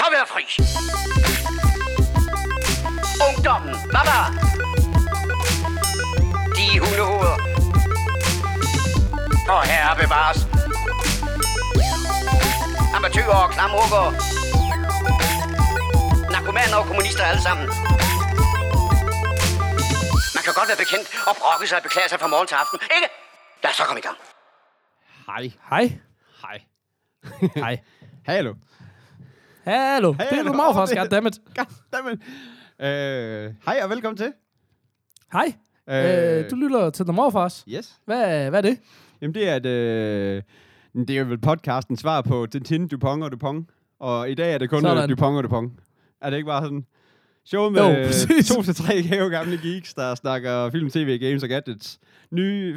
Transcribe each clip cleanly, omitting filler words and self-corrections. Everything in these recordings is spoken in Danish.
så være fri. Ungdommen, baba. De hundehoveder. Og herre bevares. Amatører og klamrukker. Narkomaner og kommunister alle sammen. Man kan godt være bekendt og brokke sig og beklage sig fra morgen til aften, ikke? Lad os så komme i gang. Hej. Hej. Hej. Hej. Hallo. Hallo. Det er The Morfars, goddammit. Hej og velkommen til. Hej. Du lytter til The Morfars. Yes. Hvad er det? Jamen det er, det er vel podcasten svar på Tintin, Dupont og Dupont. Og i dag er det kun Dupont og Dupont. Er det ikke bare sådan? Showet med 2-3 gave gamle geeks, der snakker film, tv, games og gadgets.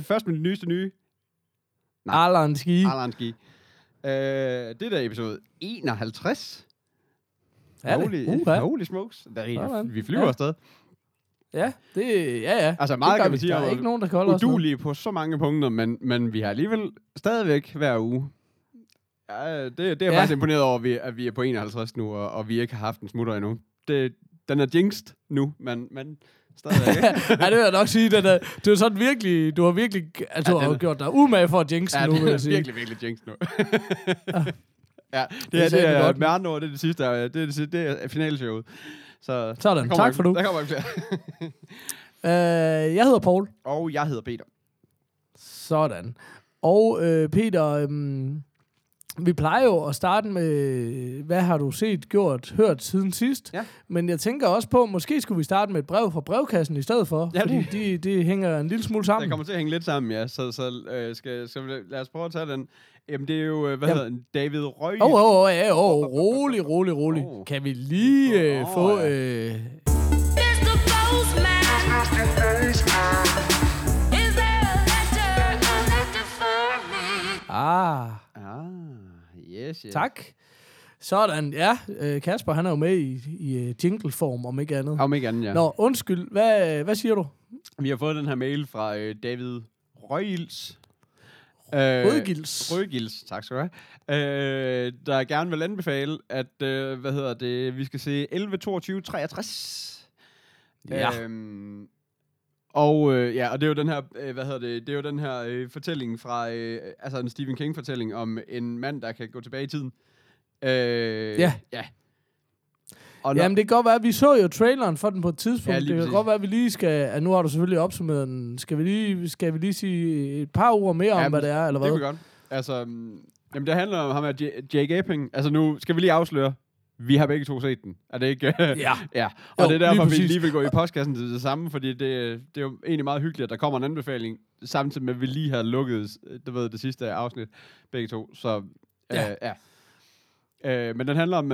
Først med det nyeste nye. Arlanski. Det der episode 51. Holy smokes. Vi flyver afsted. Ja, det ja. Altså meget kan vi sige. Der er ikke nogen, der kan holde os uduelige på så mange punkter, men vi har alligevel stadigvæk hver uge. Ja, det er jeg faktisk imponeret over, at vi er på 51 nu, og vi ikke har haft en smutter endnu. Den er jinxed nu, men stadigvæk. Ja, det vil jeg nok sige. Det er sådan virkelig, du har virkelig gjort dig umage for at jinxe nu, vil jeg sige. Ja, det er virkelig jinxed nu. Ja, det er med andre ord, det er det sidste. Det er finalshowet. Sådan, tak for nu. Der kommer ikke flere. Jeg hedder Poul. Og jeg hedder Peter. Sådan. Og Peter, vi plejer jo at starte med, hvad har du set, gjort, hørt siden sidst? Ja. Men jeg tænker også på, måske skulle vi starte med et brev fra brevkassen i stedet for. Ja, fordi det hænger en lille smule sammen. Det kommer til at hænge lidt sammen, ja. Så lad os prøve at tage den. Jamen, det er jo, hedder den? David Røg. Rolig. Kan vi lige få... Yes. Tak. Sådan, ja. Kasper, han er jo med i jingleform, om ikke andet. Om ikke andet, ja. Nå, undskyld. Hvad siger du? Vi har fået den her mail fra David Røgils. Røgils, tak skal du have. Der gerne vil anbefale, at, vi skal se 11.22.63. Ja. Og det er jo den her, fortælling fra, en Stephen King fortælling om en mand, der kan gå tilbage i tiden. Ja. Jamen, det kan godt være, at vi så jo traileren for den på et tidspunkt. Ja, det kan godt være, at vi lige skal, nu har du selvfølgelig opsummeret den, skal vi lige sige et par ord mere om, hvad det er, eller hvad? Det kan godt. Det handler om ham her, Jake Epping. Altså, nu skal vi lige afsløre. Vi har begge to set den, er det ikke? Ja. Ja. Og jo, det er derfor, vi lige vil gå i postkassen til det samme, fordi det er jo egentlig meget hyggeligt, at der kommer en anbefaling, samtidig med, at vi lige har lukket det sidste afsnit, begge to. Så, ja. Men den handler om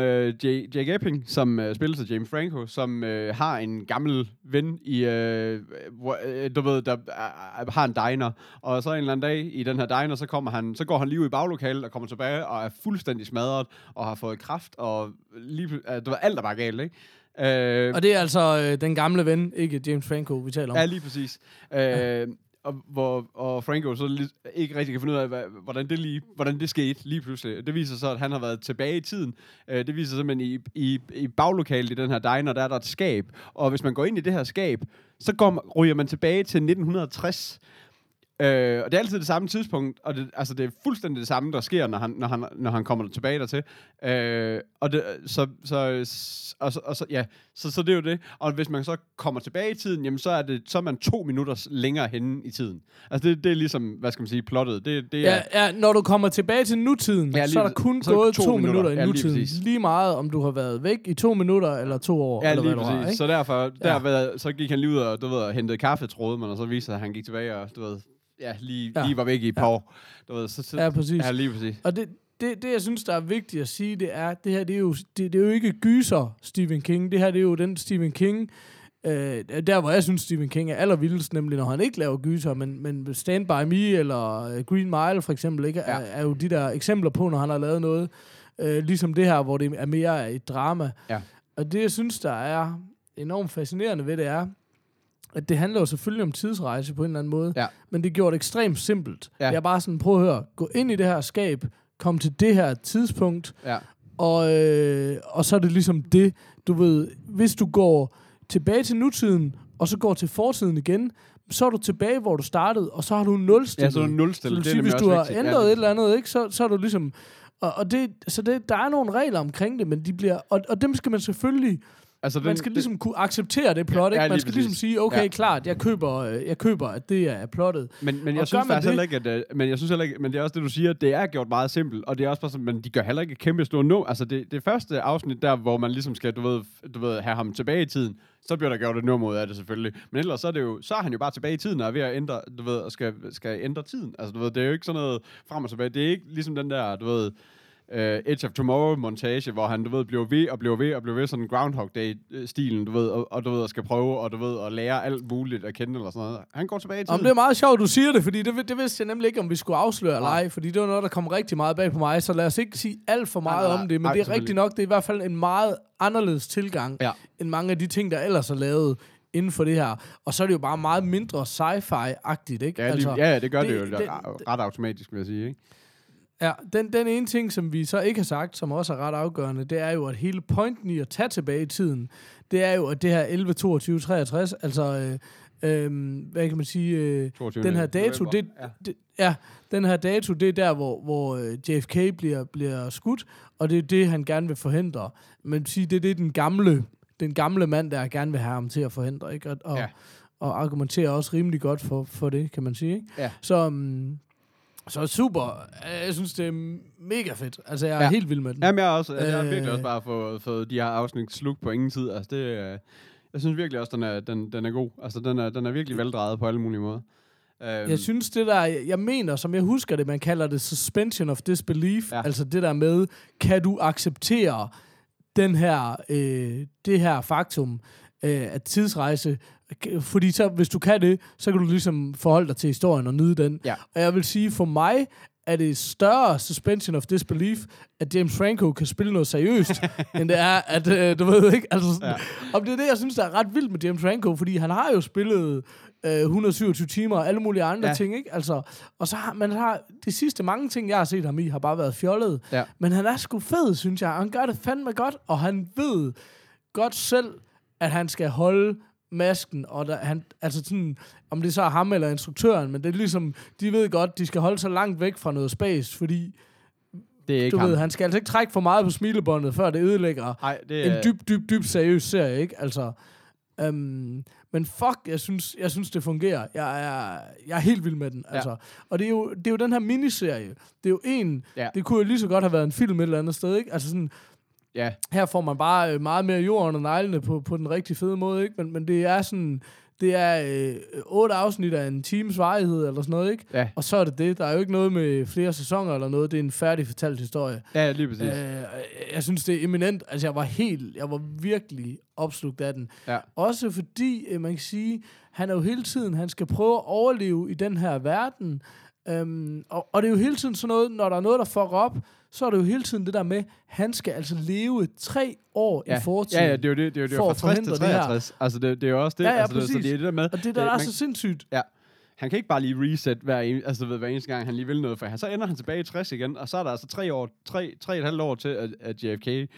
Jake Epping, som spiller sig James Franco, som har en gammel ven, der har en diner. Og så en eller anden dag i den her diner, så går han lige ud i baglokalet og kommer tilbage og er fuldstændig smadret og har fået kræft. Og alt er bare galt, ikke? Og det er altså den gamle ven, ikke James Franco, vi taler om. Ja, lige præcis. Og Franco så ikke rigtig kan finde ud af, hvordan det skete lige pludselig. Det viser så, at han har været tilbage i tiden. Det viser simpelthen, i baglokalet i den her diner, der er der et skab. Og hvis man går ind i det her skab, så ryger man tilbage til 1960. Og det er altid det samme tidspunkt, og det er fuldstændig det samme, der sker, når han kommer tilbage dertil. Så det er jo det. Og hvis man så kommer tilbage i tiden, jamen så er man 2 minutter længere henne i tiden. Altså det er ligesom, hvad skal man sige, plottet. Når du kommer tilbage til nutiden, så er der kun gået 2 minutter i nutiden. Lige meget, om du har været væk i 2 minutter eller 2 år. Ja, lige præcis. Har, så derfor, så gik han lige ud og, hentede kaffetråde, men og så viser han gik tilbage og, lige var væk i et par år. Ja, præcis. Ja, lige præcis. Og det, jeg synes, der er vigtigt at sige, det er, det her, det er jo ikke gyser Stephen King. Det her, det er jo den Stephen King, der hvor jeg synes, Stephen King er allervildest, nemlig når han ikke laver gyser, men Stand By Me eller Green Mile for eksempel, ikke, er jo de der eksempler på, når han har lavet noget, ligesom det her, hvor det er mere et drama. Ja. Og det, jeg synes, der er enormt fascinerende ved det er, at det handler jo selvfølgelig om tidsrejse på en eller anden måde, men det gjorde det ekstremt simpelt. Ja. Jeg bare sådan, prøv at høre, gå ind i det her skab, kom til det her tidspunkt, Og så er det ligesom det, du ved, hvis du går tilbage til nutiden, og så går til fortiden igen, så er du tilbage, hvor du startede, og så har du nulstillet. Ja, så er du nulstillet. Så hvis du har ændret et eller andet, ikke, så er du ligesom... Og der er nogle regler omkring det, men de bliver... Og dem skal man selvfølgelig... Altså man skal ligesom kunne acceptere det plot, ikke? Man skal ligesom sige, okay, klart, jeg køber, at det er plottet. Men jeg synes faktisk heller ikke, men det er også det, du siger, det er gjort meget simpelt, og det er også bare sådan, men de gør heller ikke kæmpe store no. Altså det første afsnit der, hvor man ligesom skal, du ved, have ham tilbage i tiden, så bliver der gjort et nummer ud af det selvfølgelig. Men ellers så er det jo, så er han jo bare tilbage i tiden og er ved at ændre, du ved, og skal ændre tiden. Altså du ved, det er jo ikke sådan noget frem og tilbage. Det er ikke ligesom den der, du ved... Edge of Tomorrow-montage, hvor han, du ved, bliver ved, sådan Groundhog Day-stilen, du ved, og skal prøve, og du ved, og lære alt muligt at kende, eller sådan noget. Han går tilbage i tiden. Jamen, det er meget sjovt, du siger det, fordi det vidste jeg nemlig ikke, om vi skulle afsløre eller ej, fordi det var noget, der kom rigtig meget bag på mig, så lad os ikke sige alt for meget om det, men det er rigtigt nok, det er i hvert fald en meget anderledes tilgang, end mange af de ting, der ellers er lavet inden for det her. Og så er det jo bare meget mindre sci-fi-agtigt, ikke? Ja, det gør det jo ret automatisk, vil jeg sige, ikke? Ja, den ene ting, som vi så ikke har sagt, som også er ret afgørende, det er jo, at hele pointen i at tage tilbage i tiden, det er jo, at det her 11.22.63, altså, hvad kan man sige, den her dato, den her dato, det er der, hvor JFK bliver skudt, og det er det, han gerne vil forhindre. Men sige, det er den gamle mand, der gerne vil have ham til at forhindre, ikke? Og argumenterer også rimelig godt for det, kan man sige, ikke? Ja. Så super. Jeg synes, det er mega fedt. Altså, jeg er helt vild med den. Jamen, jeg har også. Jeg har virkelig også bare fået de her afsnit slugt på ingen tid. Altså, det, jeg synes virkelig også, den er god. Altså, den er virkelig veldrejet på alle mulige måder. Jeg synes, det der... Jeg mener, som jeg husker det, man kalder det suspension of disbelief. Ja. Altså, det der med, kan du acceptere den her, det her faktum at tidsrejse... Fordi så, hvis du kan det, så kan du ligesom forholde dig til historien og nyde den. Ja. Og jeg vil sige, for mig er det større suspension of disbelief, at James Franco kan spille noget seriøst, end det er, at du ved ikke, altså sådan, om det er det, jeg synes, der er ret vildt med James Franco, fordi han har jo spillet 127 timer og alle mulige andre ting, ikke? Altså, og så har man de sidste mange ting, jeg har set ham i, har bare været fjollet. Ja. Men han er sgu fed, synes jeg, og han gør det fandme godt, og han ved godt selv, at han skal holde masken, og der, han, altså sådan, om det så er ham eller instruktøren, men det er ligesom, de ved godt, de skal holde sig langt væk fra noget space, fordi det er ikke du ved, han skal altså ikke trække for meget på smilebåndet, før det ødelægger en dyb seriøs serie, ikke? Altså, men fuck, jeg synes det fungerer. Jeg er helt vild med den, altså. Og det er jo den her miniserie. Det er jo det kunne jo lige så godt have været en film et eller andet sted, ikke? Altså sådan, her får man bare meget mere jord under neglene på den rigtig fede måde, ikke? Men det er sådan, det er 8 afsnit af en times varighed eller sådan noget, ikke? Ja. Og så er det. Der er jo ikke noget med flere sæsoner eller noget. Det er en færdig fortalt historie. Ja, lige præcis. Jeg synes, det er eminent. Altså, jeg var virkelig opslugt af den. Ja. Også fordi, man kan sige, han er jo hele tiden, han skal prøve at overleve i den her verden. Og det er jo hele tiden sådan noget, når der er noget, der fucker op, så er det jo hele tiden det der med, han skal altså leve 3 år i fortiden. Ja, det er jo det. Det er jo fra 60 til 63. Altså, det er jo også det. Ja, altså, præcis. Så det er det der med. Og det der er så sindssygt. Ja. Han kan ikke bare lige reset hver eneste gang, han lige vil noget, for så ender han tilbage i 60 igen, og så er der altså 3,5 år til, at JFK...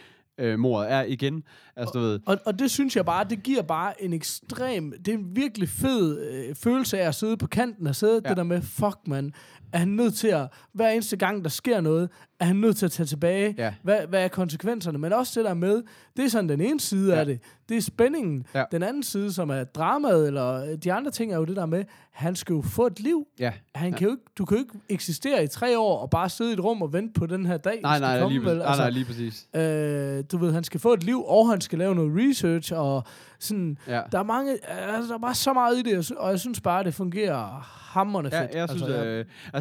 mordet er igen. Altså, du ved. Og det synes jeg bare, det giver bare en ekstrem, det er en virkelig fed følelse af at sidde på kanten og sidde det der med, fuck man, er han nødt til at, hver eneste gang der sker noget, er han nødt til at tage tilbage, hvad er konsekvenserne, men også det der med, det er sådan den ene side af det, det er spændingen, den anden side, som er dramaet, eller de andre ting er jo det der med, han skal jo få et liv, han kan jo ikke, du kan jo ikke eksistere i 3 år, og bare sidde i et rum og vente på den her dag, lige præcis. Du ved, han skal få et liv, og han skal lave noget research, og sådan, der er mange, der er bare så meget i det, og jeg synes bare, det fungerer hamrende fedt. Ja, jeg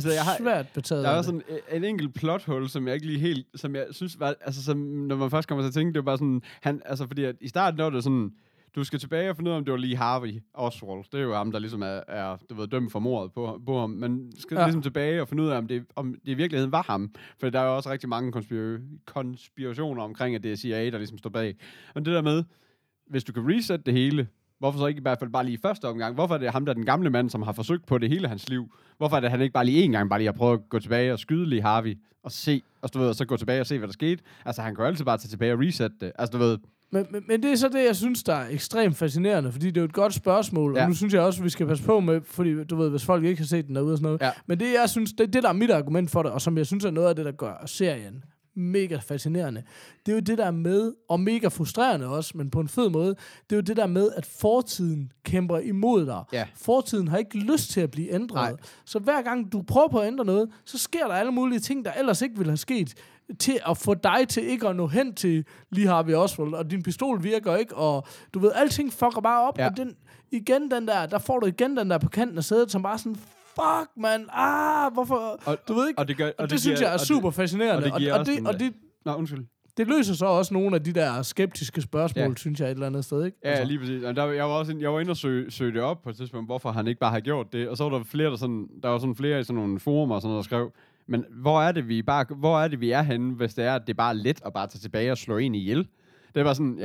synes, jeg har svært betaget. Der er sådan en enkelt plothul, som jeg ikke lige helt, som jeg synes var, altså, som, når man først kommer til at tænke, det var bare sådan, han, altså, fordi at i starten var det sådan, du skal tilbage og finde ud af, om det var Lee Harvey Oswald. Det er jo ham, der ligesom er du ved, dømt for mordet på ham. Men skal ligesom tilbage og finde ud af, om det i virkeligheden var ham. For der er jo også rigtig mange konspirationer omkring, at det er CIA, der ligesom står bag. Men det der med, hvis du kan reset det hele, hvorfor så ikke i hvert fald bare lige i første omgang? Hvorfor er det ham, der den gamle mand, som har forsøgt på det hele hans liv? Hvorfor er det, han ikke bare lige en gang har prøvet at gå tilbage og skyde Lee Harvey og se, altså, du ved, og så gå tilbage og se, hvad der skete. Altså, han kan jo altid bare tage tilbage og resette det. Altså, du ved... Men det er så det, jeg synes, der er ekstremt fascinerende, fordi det er jo et godt spørgsmål, ja. Og nu synes jeg også, at vi skal passe på med, fordi du ved, hvis folk ikke har set den derude og sådan noget. Ja. Men det, jeg synes, det er det, der er mit argument for det, og som jeg synes er noget af det, der gør serien mega fascinerende. Det er jo det der med, og mega frustrerende også, men på en fed måde, det er jo det der med, at fortiden kæmper imod dig. Ja. Fortiden har ikke lyst til at blive ændret. Nej. Så hver gang du prøver på at ændre noget, så sker der alle mulige ting, der ellers ikke ville have sket, til at få dig til ikke at nå hen til Lee Harvey Oswald, og din pistol virker ikke, og du ved, alting fucker bare op, ja. Og den der får du igen den der på kanten af sædet, som bare sådan, fuck, man, hvorfor, og, du ved ikke, og det, gør, og det synes giver, jeg er super fascinerende, og undskyld. Det løser så også nogle af de der skeptiske spørgsmål, ja. Synes jeg, et eller andet sted, ikke? Ja, altså. Lige præcis. Jeg var inde og søge det op på et tidspunkt, hvorfor han ikke bare har gjort det, og så var der flere, der var flere i sådan nogle forumer, og sådan noget, der skrev, men hvor er det vi er henne, hvis det er, at det er bare let at bare tage tilbage og slå en ihjel? Det er bare sådan,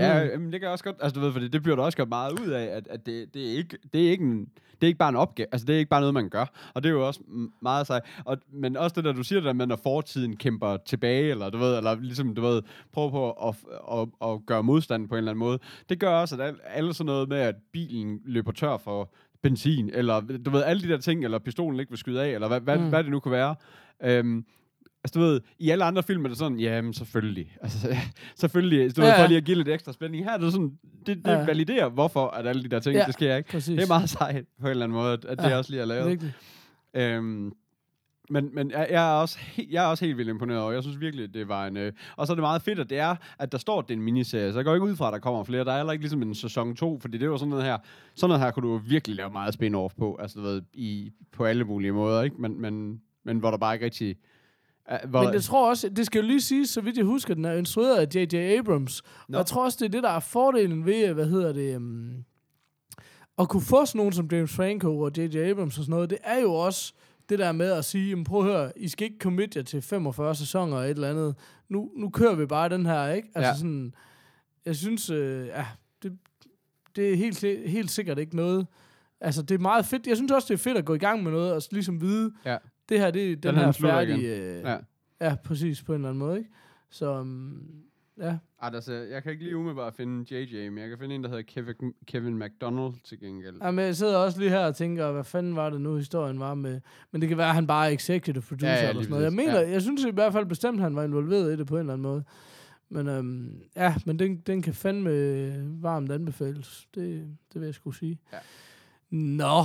det kan også godt, altså du ved, fordi det bliver der også godt meget ud af, at det er ikke bare en opgave, altså det er ikke bare noget, man gør, og det er jo også meget sej, men også det der, du siger det der, når fortiden kæmper tilbage, eller du ved, eller ligesom, du ved, prøver på at gøre modstand på en eller anden måde, det gør også, at alle sådan noget med, at bilen løber tør for benzin, eller du ved, alle de der ting, eller pistolen ikke vil skyde af, eller hvad det nu kunne være, altså, du ved, i alle andre film er det sådan, jamen, selvfølgelig. Altså, selvfølgelig, du ved, for lige at give lidt ekstra spænding. Her er det sådan, det validerer, hvorfor at alle de der ting, det sker ikke. Præcis. Det er meget sejt, på en eller anden måde, at det også lige er lavet. Men jeg er også helt vildt imponeret, og jeg synes virkelig, det var en... Og så er det meget fedt, at det er, at der står, at det er en miniserie, så jeg går ikke ud fra, at der kommer flere. Der er heller ikke ligesom en sæson 2, fordi det var sådan noget her. Sådan noget her kunne du virkelig lave meget spin-off på, altså, du ved, på alle mulige måder, ikke? Men hvor der bare ikke rigtig... Men jeg tror også, det skal jo lige sige, så vidt jeg husker, den er instrueret af J.J. Abrams. No. Og jeg tror også, det er det, der er fordelen ved, at kunne få sådan nogen som James Franco og J.J. Abrams og sådan noget, det er jo også det der med at sige, jamen, prøv at høre, I skal ikke commit jer til 45 sæsoner og et eller andet. Nu kører vi bare den her, ikke? Altså sådan, jeg synes, det er helt sikkert ikke noget. Altså, det er meget fedt. Jeg synes også, det er fedt at gå i gang med noget og ligesom vide... Ja. Det her, det er den her færdige... præcis, på en eller anden måde, ikke? Så, altså, jeg kan ikke lige umiddelbart finde JJ, men jeg kan finde en, der hedder Kevin McDonald til gengæld. Jamen, jeg sidder også lige her og tænker, hvad fanden var det nu, historien var med... Men det kan være, at han bare er executive producer eller sådan noget. Jeg synes i hvert fald bestemt, han var involveret i det på en eller anden måde. Men, men den kan fandme varmt anbefales. Det vil jeg sgu sige. Ja. Nå...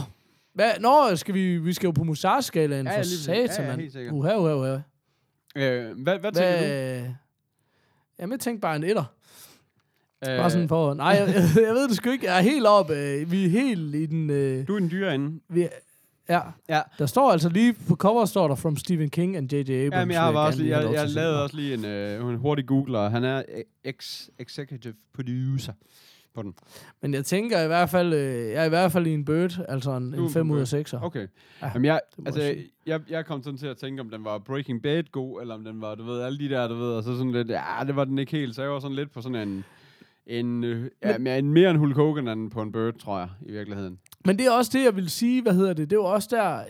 Nå, skal vi jo på Mozart-skalaen for satan, mand. Uha. Hvad tænker du? Jamen, jeg tænkte bare en etter. Bare sådan på... Nej, jeg ved det sgu ikke. Jeg er helt op. Vi er helt i den... Du er den dyre inde. Ja. Der står altså lige på cover, står der From Stephen King and J.J. Abrams. Jamen, jeg lavede også lige en hurtig googler. Han er executive producer. Men jeg tænker i hvert fald, jeg er i hvert fald i en bird, altså en 5 ud af 6'er. Okay. Jamen jeg kom sådan til at tænke, om den var Breaking Bad god, eller om den var, du ved, alle de der, du ved, og så sådan lidt, det var den ikke helt, så jeg var sådan lidt på sådan en mere en Hulk Hogan end på en bird, tror jeg, i virkeligheden. Men det er også det, jeg vil sige, det er jo også der,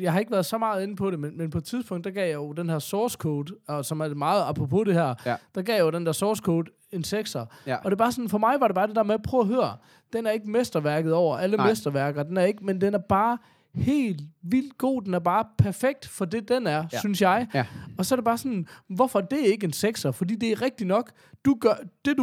jeg har ikke været så meget inde på det, men på et tidspunkt, der gav jeg jo den her source code, og som er meget apropos det her, der gav jeg jo den der source code en 6'er. Ja. Og det er bare sådan, for mig var det bare det der med, prøv at høre, den er ikke mesterværket over alle mesterværker, den er ikke, men den er bare helt vildt god, den er bare perfekt for det, den er, synes jeg. Ja. Og så er det bare sådan, hvorfor det ikke en 6'er? Fordi det er rigtigt nok, du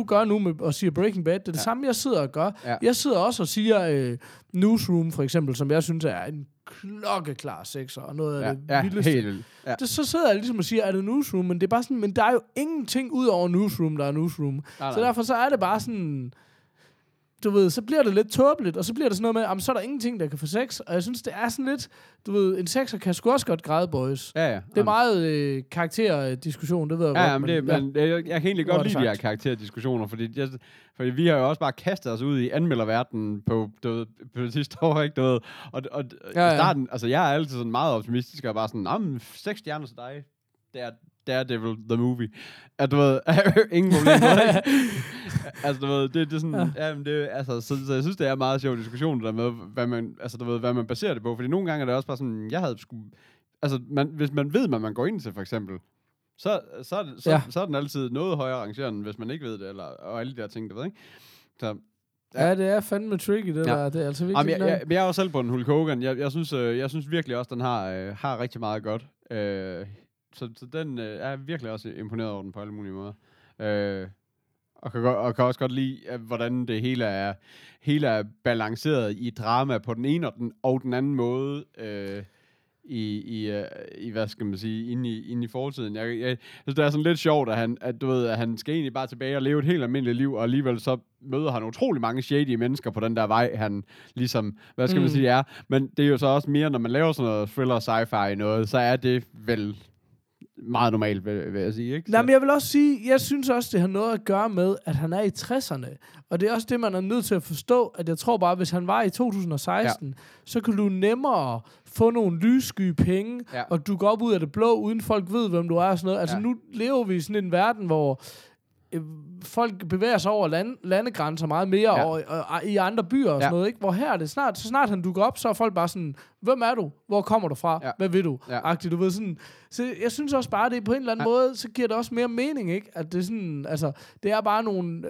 gør nu med at sige Breaking Bad, det er det samme, jeg sidder og gør. Ja. Jeg sidder også og siger Newsroom, for eksempel, som jeg synes er en klokkeklar 6'er, og noget af det vildeste. Helt. Det, så sidder jeg ligesom og siger, er det Newsroom? Men det er bare sådan, men der er jo ingenting ud over Newsroom, der er Newsroom. Nej. Så derfor så er det bare sådan... Du ved, så bliver det lidt tåbeligt, og så bliver det sådan noget med, så er der ingenting, der kan få sex. Og jeg synes, det er sådan lidt, du ved, en sexer kan sgu også godt græde, boys. Ja, ja. Det er meget karakterdiskussion, det ved jeg godt. Jeg kan egentlig godt lide de her karakterdiskussioner, fordi vi har jo også bare kastet os ud i anmelderverdenen på det sidste år, ikke? Du ved. Og i starten, altså jeg er altid sådan meget optimistisk, og bare sådan, 6 stjerner til dig, Daredevil, the movie. At du ved, ingen problem. Altså, du ved, det er sådan... Så jeg synes, det er en meget sjov diskussion, der med, hvad man baserer det på. Fordi nogle gange er det også bare sådan, hvis man ved, hvad man går ind til, for eksempel, så er den altid noget højere arrangeret, hvis man ikke ved det, eller, og alle de der ting, der ved, ikke? Så... Ja, det er fandme tricky, det der. Ja. Det er altså vigtigt. Jeg er jo selv på den Hulk Hogan. Jeg synes virkelig også, den har rigtig meget godt. Så den er virkelig også imponeret over den på alle mulige måder. Og kan også godt lide, hvordan det hele er balanceret i drama på den ene og den anden måde. I hvad skal man sige, inde i fortiden. Jeg synes, det er sådan lidt sjovt, at han skal egentlig bare tilbage og leve et helt almindeligt liv, og alligevel så møder han utrolig mange shady mennesker på den der vej, han ligesom, hvad skal man sige, er. Men det er jo så også mere, når man laver sådan noget thriller, sci-fi noget, så er det vel meget normalt, vil jeg sige, ikke? Nej, men jeg vil også sige, jeg synes også, det har noget at gøre med, at han er i 60'erne. Og det er også det, man er nødt til at forstå, at jeg tror bare, hvis han var i 2016, så kunne du nemmere få nogle lyssky penge, og du går op ud af det blå, uden folk ved, hvem du er og sådan noget. Altså nu lever vi i sådan en verden, hvor folk bevæger sig over landegrænser meget mere, og i andre byer og sådan noget, ikke? Hvor her er det så snart han dukker op, så er folk bare sådan, hvem er du? Hvor kommer du fra? Hvad vil du? Agtigt, du ved sådan. Så jeg synes også bare, at det på en eller anden måde, så giver det også mere mening, ikke? At det er sådan, altså, det er bare nogle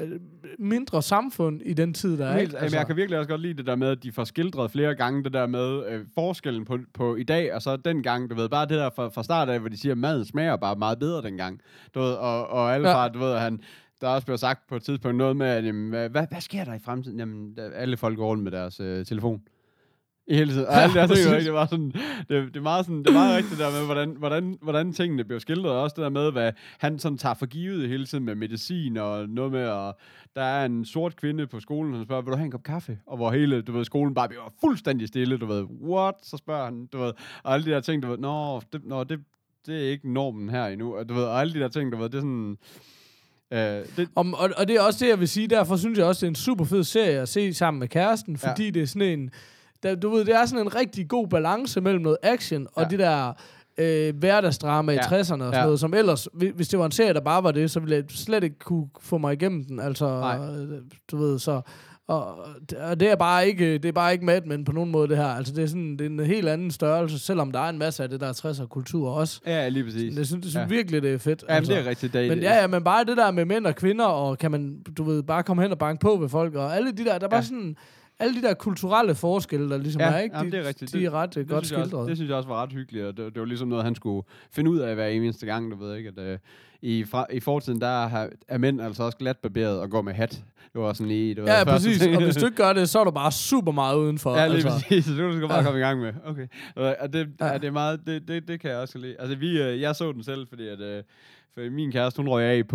mindre samfund i den tid, der er, ikke? Altså. Jeg kan virkelig også godt lide det der med, at de får skildret flere gange det der med forskellen på i dag, og så dengang, du ved, bare det der fra start af, hvor de siger, maden smager bare meget bedre dengang. Du ved, og alle fra, du ved, han... Der er også blevet sagt på et tidspunkt noget med, at, hvad sker der i fremtiden? Jamen, alle folk går rundt med deres telefon. I hele tiden. Og alle der ting, det var sådan, det er meget rigtigt der med, hvordan tingene blev skildret. Og også det der med, hvad han sådan tager for givet hele tiden med medicin og noget med, og der er en sort kvinde på skolen, som spørger, vil du have en kop kaffe? Og hvor hele, du ved, skolen bare bliver fuldstændig stille, du ved, what? Så spørger han, du ved, og alle de der ting, du ved, det er ikke normen her endnu. Og du ved, og alle de der ting, du ved, det er sådan... Det er også det, jeg vil sige. Derfor synes jeg også, det er en super fed serie at se sammen med kæresten, fordi det er sådan en, du ved, det er sådan en rigtig god balance mellem noget action og det der hverdagsdrama i 60'erne og sådan noget, som ellers, hvis det var en serie, der bare var det, så ville jeg slet ikke kunne få mig igennem den. Altså, du ved, så... Og det er bare ikke Mad Men på nogen måde, det her. Altså, det er sådan, det er en helt anden størrelse, selvom der er en masse af det der 60'er kultur også. Ja, lige præcis. Jeg synes virkelig, det er fedt. Ja, altså. Det er rigtigt. Men men bare det der med mænd og kvinder, og kan man, du ved, bare komme hen og banke på ved folk, og alle de der, der er bare sådan... Alle de der kulturelle forskelle, der ligesom er, ikke? Jamen, det er rigtigt. De er ret godt skildret. Det synes jeg også var ret hyggeligt, og det var ligesom noget, han skulle finde ud af hver eneste gang, du ved, ikke? At, i fortiden, der er mænd altså også glatbarberet og går med hat. Det var sådan lige... Det var præcis. Og hvis du ikke gør det, så er du bare super meget udenfor. Ja, lige altså. Præcis. Det kan du bare komme i gang med. Okay. Og det er meget... Det kan jeg også lide. Altså, jeg så den selv, fordi at... For min kæreste, hun røg af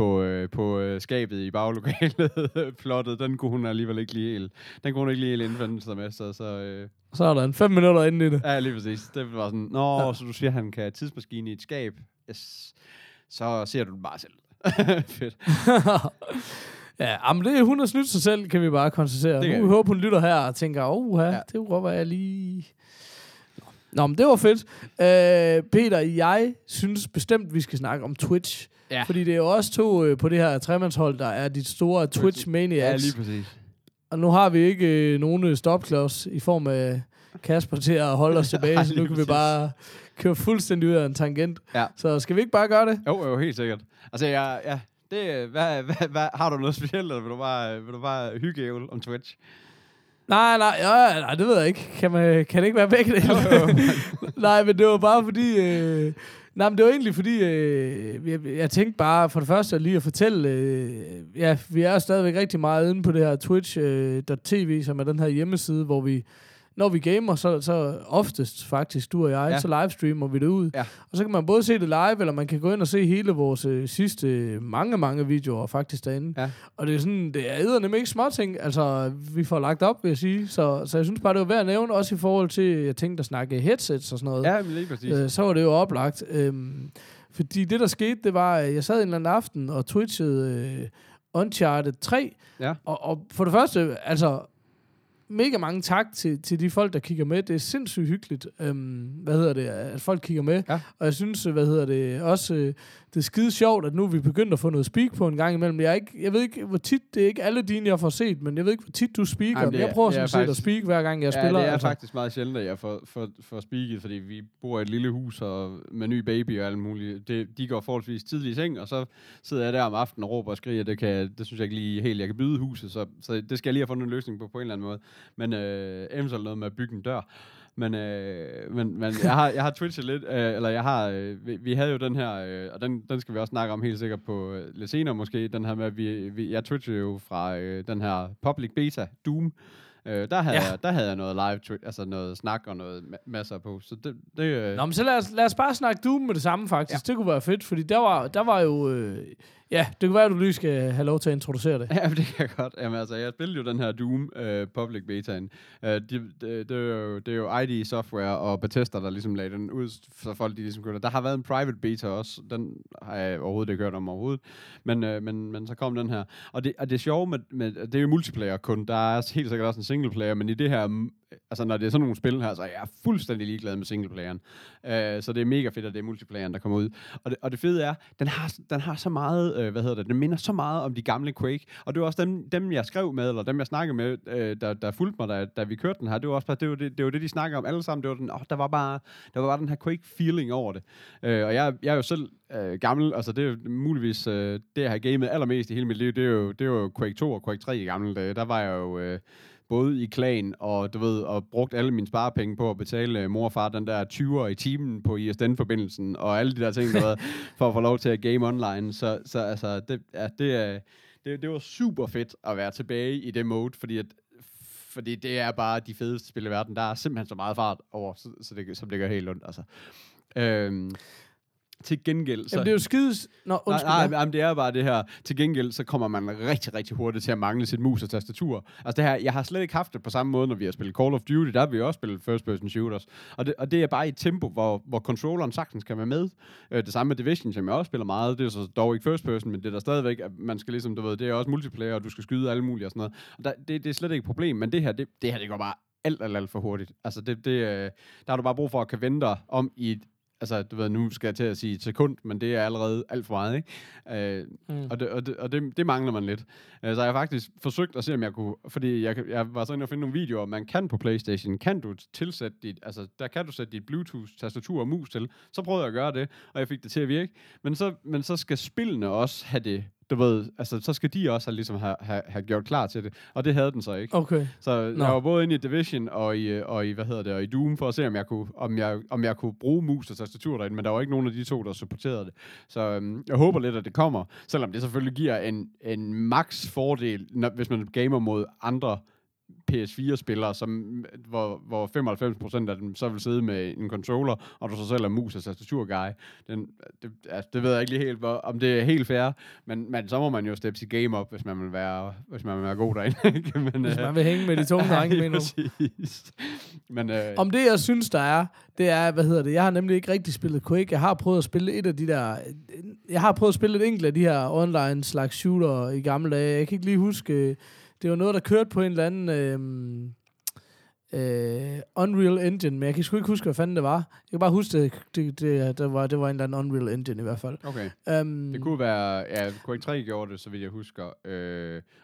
på skabet i baglokalet, plottet. Den kunne hun alligevel ikke lige helt. Den kunne hun ikke lige helt indfinde sig med, Så er der en 5 minutter inde i det. Ja, lige præcis. Det var sådan, så du siger, han kan tidsmaskine i et skab. Yes. Så ser du den bare selv. Fedt. Ja, men det, hun har snydt sig selv, kan vi bare konstatere. Vi håber, hun lytter her og tænker, det råber jeg lige... Nå, men det var fedt. Peter, jeg synes bestemt, vi skal snakke om Twitch. Ja. Fordi det er jo også to på det her tremandshold, der er de store Twitch-maniacs. Ja, lige præcis. Og nu har vi ikke nogen stopklods i form af Kasper til at holde os tilbage, så nu kan vi bare køre fuldstændig ud af en tangent. Ja. Så skal vi ikke bare gøre det? Jo, helt sikkert. Altså, det, hvad, har du noget specielt, eller vil du bare hygge om Twitch? Nej, det ved jeg ikke. Kan det ikke være begge dele? Nej, men det var bare fordi... jeg tænkte bare for det første lige at fortælle... vi er stadigvæk rigtig meget inde på det her Twitch.tv, som er den her hjemmeside, hvor vi... Når vi gamer, så oftest faktisk, du og jeg, så livestreamer vi det ud. Ja. Og så kan man både se det live, eller man kan gå ind og se hele vores sidste mange videoer faktisk derinde. Ja. Og det er sådan, det er eddernem ikke småting. Altså, vi får lagt op, vil jeg sige. Så jeg synes bare, det var værd at nævne, også i forhold til, jeg tænkte at snakke headsets og sådan noget. Ja, lige præcis. Så var det jo oplagt. Fordi det, der skete, det var, at jeg sad en eller anden aften og twitchede Uncharted 3. Ja. Og for det første, altså... mega mange tak til de folk, der kigger med. Det er sindssygt hyggeligt, at folk kigger med. Ja. Og jeg synes, også det er skide sjovt, at nu vi begynder at få noget speak på en gang imellem. Jeg ved ikke, hvor tit, det er ikke alle dine, jeg får set, men jeg ved ikke, hvor tit du speaker. Jamen, jeg prøver sådan set at speak, hver gang jeg spiller. Ja, det er faktisk meget sjældent, at jeg får speaket, fordi vi bor i et lille hus og med ny baby og alt muligt. De går forholdsvis tidlig i seng, og så sidder jeg der om aftenen og råber og skriger. Det synes jeg ikke lige helt, jeg kan byde huset, så det skal jeg lige have fundet en løsning på en eller anden måde. Men eventuelt noget med at bygge en dør. Men jeg har twitchet lidt, vi havde jo den her, og den skal vi også snakke om helt sikkert på lidt senere måske, den her med, at jeg twitchede jo fra den her public beta, Doom. Der havde jeg noget live tweet, altså noget snak og noget masser på. Så det. Nå, men så lad os bare snakke Doom med det samme faktisk. Ja. Det kunne være fedt, fordi der var jo... det kunne være, at du lige skal have lov til at introducere det. Ja, det kan jeg godt. Jamen altså, jeg spillede jo den her Doom public betaen. Det er jo ID Software og Bethesda, der ligesom lagde den ud, så folk de ligesom kører. Der har været en private beta også. Den har jeg overhovedet ikke hørt om overhovedet. Men så kom den her. Og det sjove med det er jo multiplayer kun. Der er helt sikkert også en singleplayer, men i det her... Altså, når det er sådan nogle spil her, så er jeg fuldstændig ligeglad med singleplayeren. Så det er mega fedt, at det er multiplayeren, der kommer ud. Og det fede er, den har så meget, den minder så meget om de gamle Quake. Og det var også dem jeg skrev med, eller dem, jeg snakkede med, der fulgte mig, da vi kørte den her. Det var også bare, det var det, de snakkede om alle sammen. Det var der var bare den her Quake-feeling over det. Og jeg er jo selv gammel, altså det er jo muligvis det, jeg har gamet allermest i hele mit liv. Det er jo Quake 2 og Quake 3 i gamle dage. Der var jeg jo... både i klan og, og brugt alle mine sparepenge på at betale mor og far den der 20'er i timen på ISDN-forbindelsen, og alle de der ting, der var, for at få lov til at game online. Så altså, det var super fedt at være tilbage i det mode, fordi det er bare de fedeste spil i verden. Der er simpelthen så meget fart over, så det gør helt ondt, altså. Til gengæld... Så... Jamen, det er jo skides... Nå, undskyld. Nej, det er bare det her. Til gengæld, så kommer man rigtig, rigtig hurtigt til at mangle sit mus og tastatur. Altså det her, jeg har slet ikke haft det på samme måde, når vi har spillet Call of Duty. Der har vi også spillet first-person shooters. Og det er bare i et tempo, hvor controlleren sagtens kan være med. Det samme med Division, som jeg også spiller meget. Det er så dog ikke first-person, men det er der stadigvæk, at man skal ligesom, det er også multiplayer, og du skal skyde alle mulige og sådan noget. Og det er slet ikke et problem, men det her går bare alt for hurtigt. Altså der har du bare brug for at kan vente om i et, altså, nu skal jeg til at sige et sekund, men det er allerede alt for meget, ikke? Og det mangler man lidt. Så jeg har faktisk forsøgt at se, om jeg kunne... Fordi jeg var så inde og finde nogle videoer, man kan på PlayStation. Kan du tilsætte dit... Altså, der kan du sætte dit Bluetooth-tastatur og mus til. Så prøvede jeg at gøre det, og jeg fik det til at virke. Men så skal spillene også have det... så skal de også ligesom have gjort klar til det, og det havde den så ikke. Okay. Jeg var både inde i Division og i Doom for at se, om jeg kunne bruge mus og tastatur derinde, men der var ikke nogen af de to, der supporterede det. Så jeg håber lidt, at det kommer, selvom det selvfølgelig giver en max fordel, hvis man gamer mod andre PS4-spillere, hvor 95% af dem så vil sidde med en controller, og du så selv er mus og tastaturguy. Det ved jeg ikke lige helt, om det er helt fair, men så må man jo steppe sit game op, hvis man vil være, god derinde. Hvis man vil hænge med de tunge drenge med nu. Præcis. Om det, jeg synes, der er, det er, jeg har nemlig ikke rigtig spillet Quake. Jeg har prøvet at spille et enkelt af de her online slags shooter i gamle dage. Jeg kan ikke lige huske... Det var noget, der kørte på en eller anden Unreal Engine, men jeg kan sgu ikke huske, hvad fanden det var. Jeg kan bare huske, det var en eller anden Unreal Engine i hvert fald. Okay. Det kunne være... Ja, Quake 3 gjorde det, så vidt jeg husker.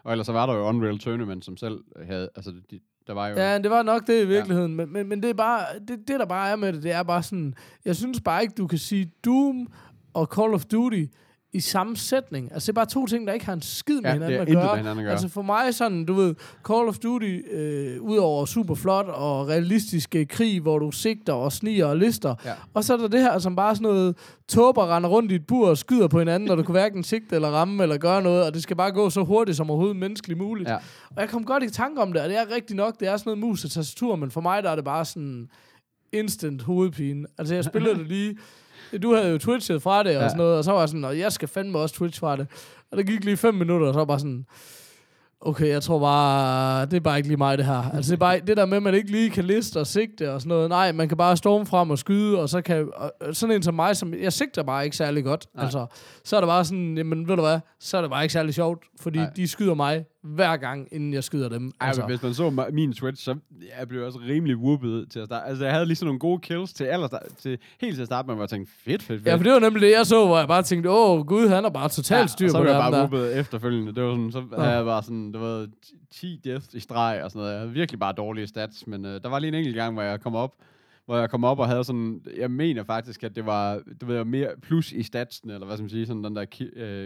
Og ellers så var der jo Unreal Tournament, som selv havde... Altså, der var jo... Ja, det var nok det i virkeligheden. Ja. Men det er bare... Det, der bare er med det, det er bare sådan... Jeg synes bare ikke, du kan sige Doom og Call of Duty... i samme sætning. Altså, det er bare to ting, der ikke har en skid med hinanden at gøre. Altså, for mig sådan, Call of Duty, udover super flot og realistiske krig, hvor du sigter og sniger og lister. Ja. Og så er der det her, som bare sådan noget tåber render rundt i et bur og skyder på hinanden, og du kan hverken sigte eller ramme eller gøre noget, og det skal bare gå så hurtigt som overhovedet menneskeligt muligt. Ja. Og jeg kom godt i tanke om det, og det er rigtigt nok, det er sådan noget mus og tastatur, men for mig, der er det bare sådan instant hovedpine. Altså, jeg spillede det lige... Du havde jo twitchet fra det og sådan noget, og så var jeg sådan, og jeg skal fandme også twitch fra det. Og der gik lige 5 minutter, og så var bare sådan, okay, jeg tror bare, det er bare ikke lige mig det her. Altså det er bare det der med, at man ikke lige kan liste og sigte og sådan noget. Nej, man kan bare storme frem og skyde, og så kan, og sådan en som mig, som jeg sigter bare ikke særlig godt. Nej. Altså, så er det bare sådan, jamen ved du hvad, så er det bare ikke særlig sjovt, fordi de skyder mig hver gang, inden jeg skyder dem. Altså. Hvis man så min Twitch, så jeg blev også rimelig whoopet til at starte. Altså, jeg havde lige sådan nogle gode kills til at starte med, hvor jeg tænkte, fedt. Ja, for det var nemlig det, jeg så, hvor jeg bare tænkte, gud, han er bare totalt styr på det. Og så blev jeg bare whoopet efterfølgende. Det var sådan, så havde jeg bare sådan, det var 10 deaths i streg og sådan noget. Jeg havde virkelig bare dårlige stats, men der var lige en enkelt gang, hvor jeg kom op og havde sådan, jeg mener faktisk, at det var, du ved, mere plus i statsene, eller hvad skal man sige, sådan den der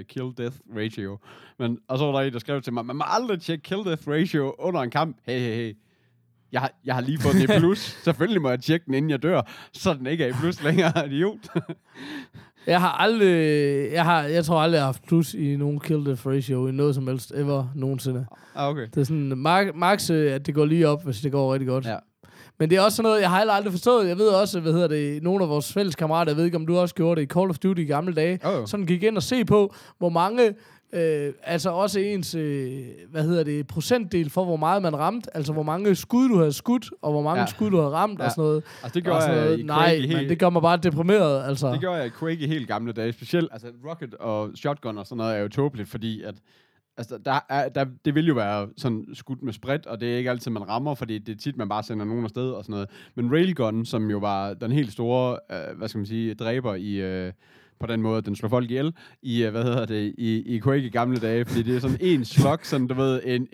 kill-death ratio. Men, og så var der en, der skrev til mig, man må aldrig tjekke kill-death ratio under en kamp. Hey. Jeg har lige fået den i plus. Selvfølgelig må jeg tjekke den, inden jeg dør, så den ikke er i plus længere, idiot. Jeg tror aldrig, jeg har haft plus i nogen kill-death ratio i noget som helst ever nogensinde. Okay. Det er sådan, max, at det går lige op, hvis det går rigtig godt. Ja. Men det er også sådan noget, jeg har aldrig forstået. Jeg ved også, nogle af vores fælles kammerater, jeg ved ikke, om du også gjorde det i Call of Duty i gamle dage, sådan gik ind og se på, hvor mange, altså også ens, procentdel for, hvor meget man ramte, altså hvor mange skud, du havde skudt, og hvor mange skud, du havde ramt, og sådan noget. Altså det gjorde jeg i Quake det gør mig bare deprimeret, altså. Det gjorde jeg i Quake i helt gamle dage, specielt, altså rocket og shotgun og sådan noget er jo tåbeligt, fordi at, altså, det vil jo være sådan skudt med spredt, og det er ikke altid, man rammer, fordi det er tit, man bare sender nogen afsted og sådan noget. Men Railgun, som jo var den helt store, dræber i, på den måde, den slår folk ihjel, i, i Quake i gamle dage, fordi det er sådan en slug, sådan, du ved,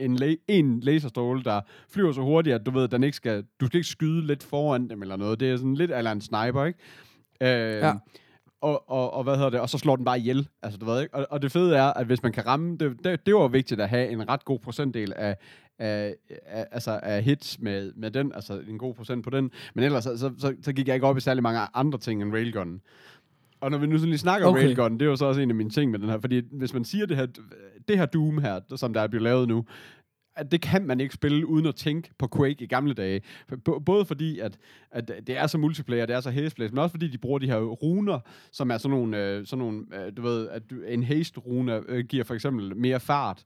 en laserstråle, der flyver så hurtigt, at du ved, du skal ikke skyde lidt foran dem eller noget. Det er sådan lidt, eller en sniper, ikke? Og så slår den bare ihjel, altså du ved ikke. Og det fede er, at hvis man kan ramme, det var vigtigt at have en ret god procentdel af hits med den, altså en god procent på den, men ellers så gik jeg ikke op i særlig mange andre ting end railgunnen. Og når vi nu sådan lige snakker om railgun, det er jo så også en af mine ting med den her, fordi hvis man siger det her Doom her, som der er blevet lavet nu, at det kan man ikke spille uden at tænke på Quake i gamle dage. Både fordi, at det er så multiplayer, det er så hasteplays, men også fordi, de bruger de her runer, som er sådan nogle du ved, at en haste-rune giver for eksempel mere fart.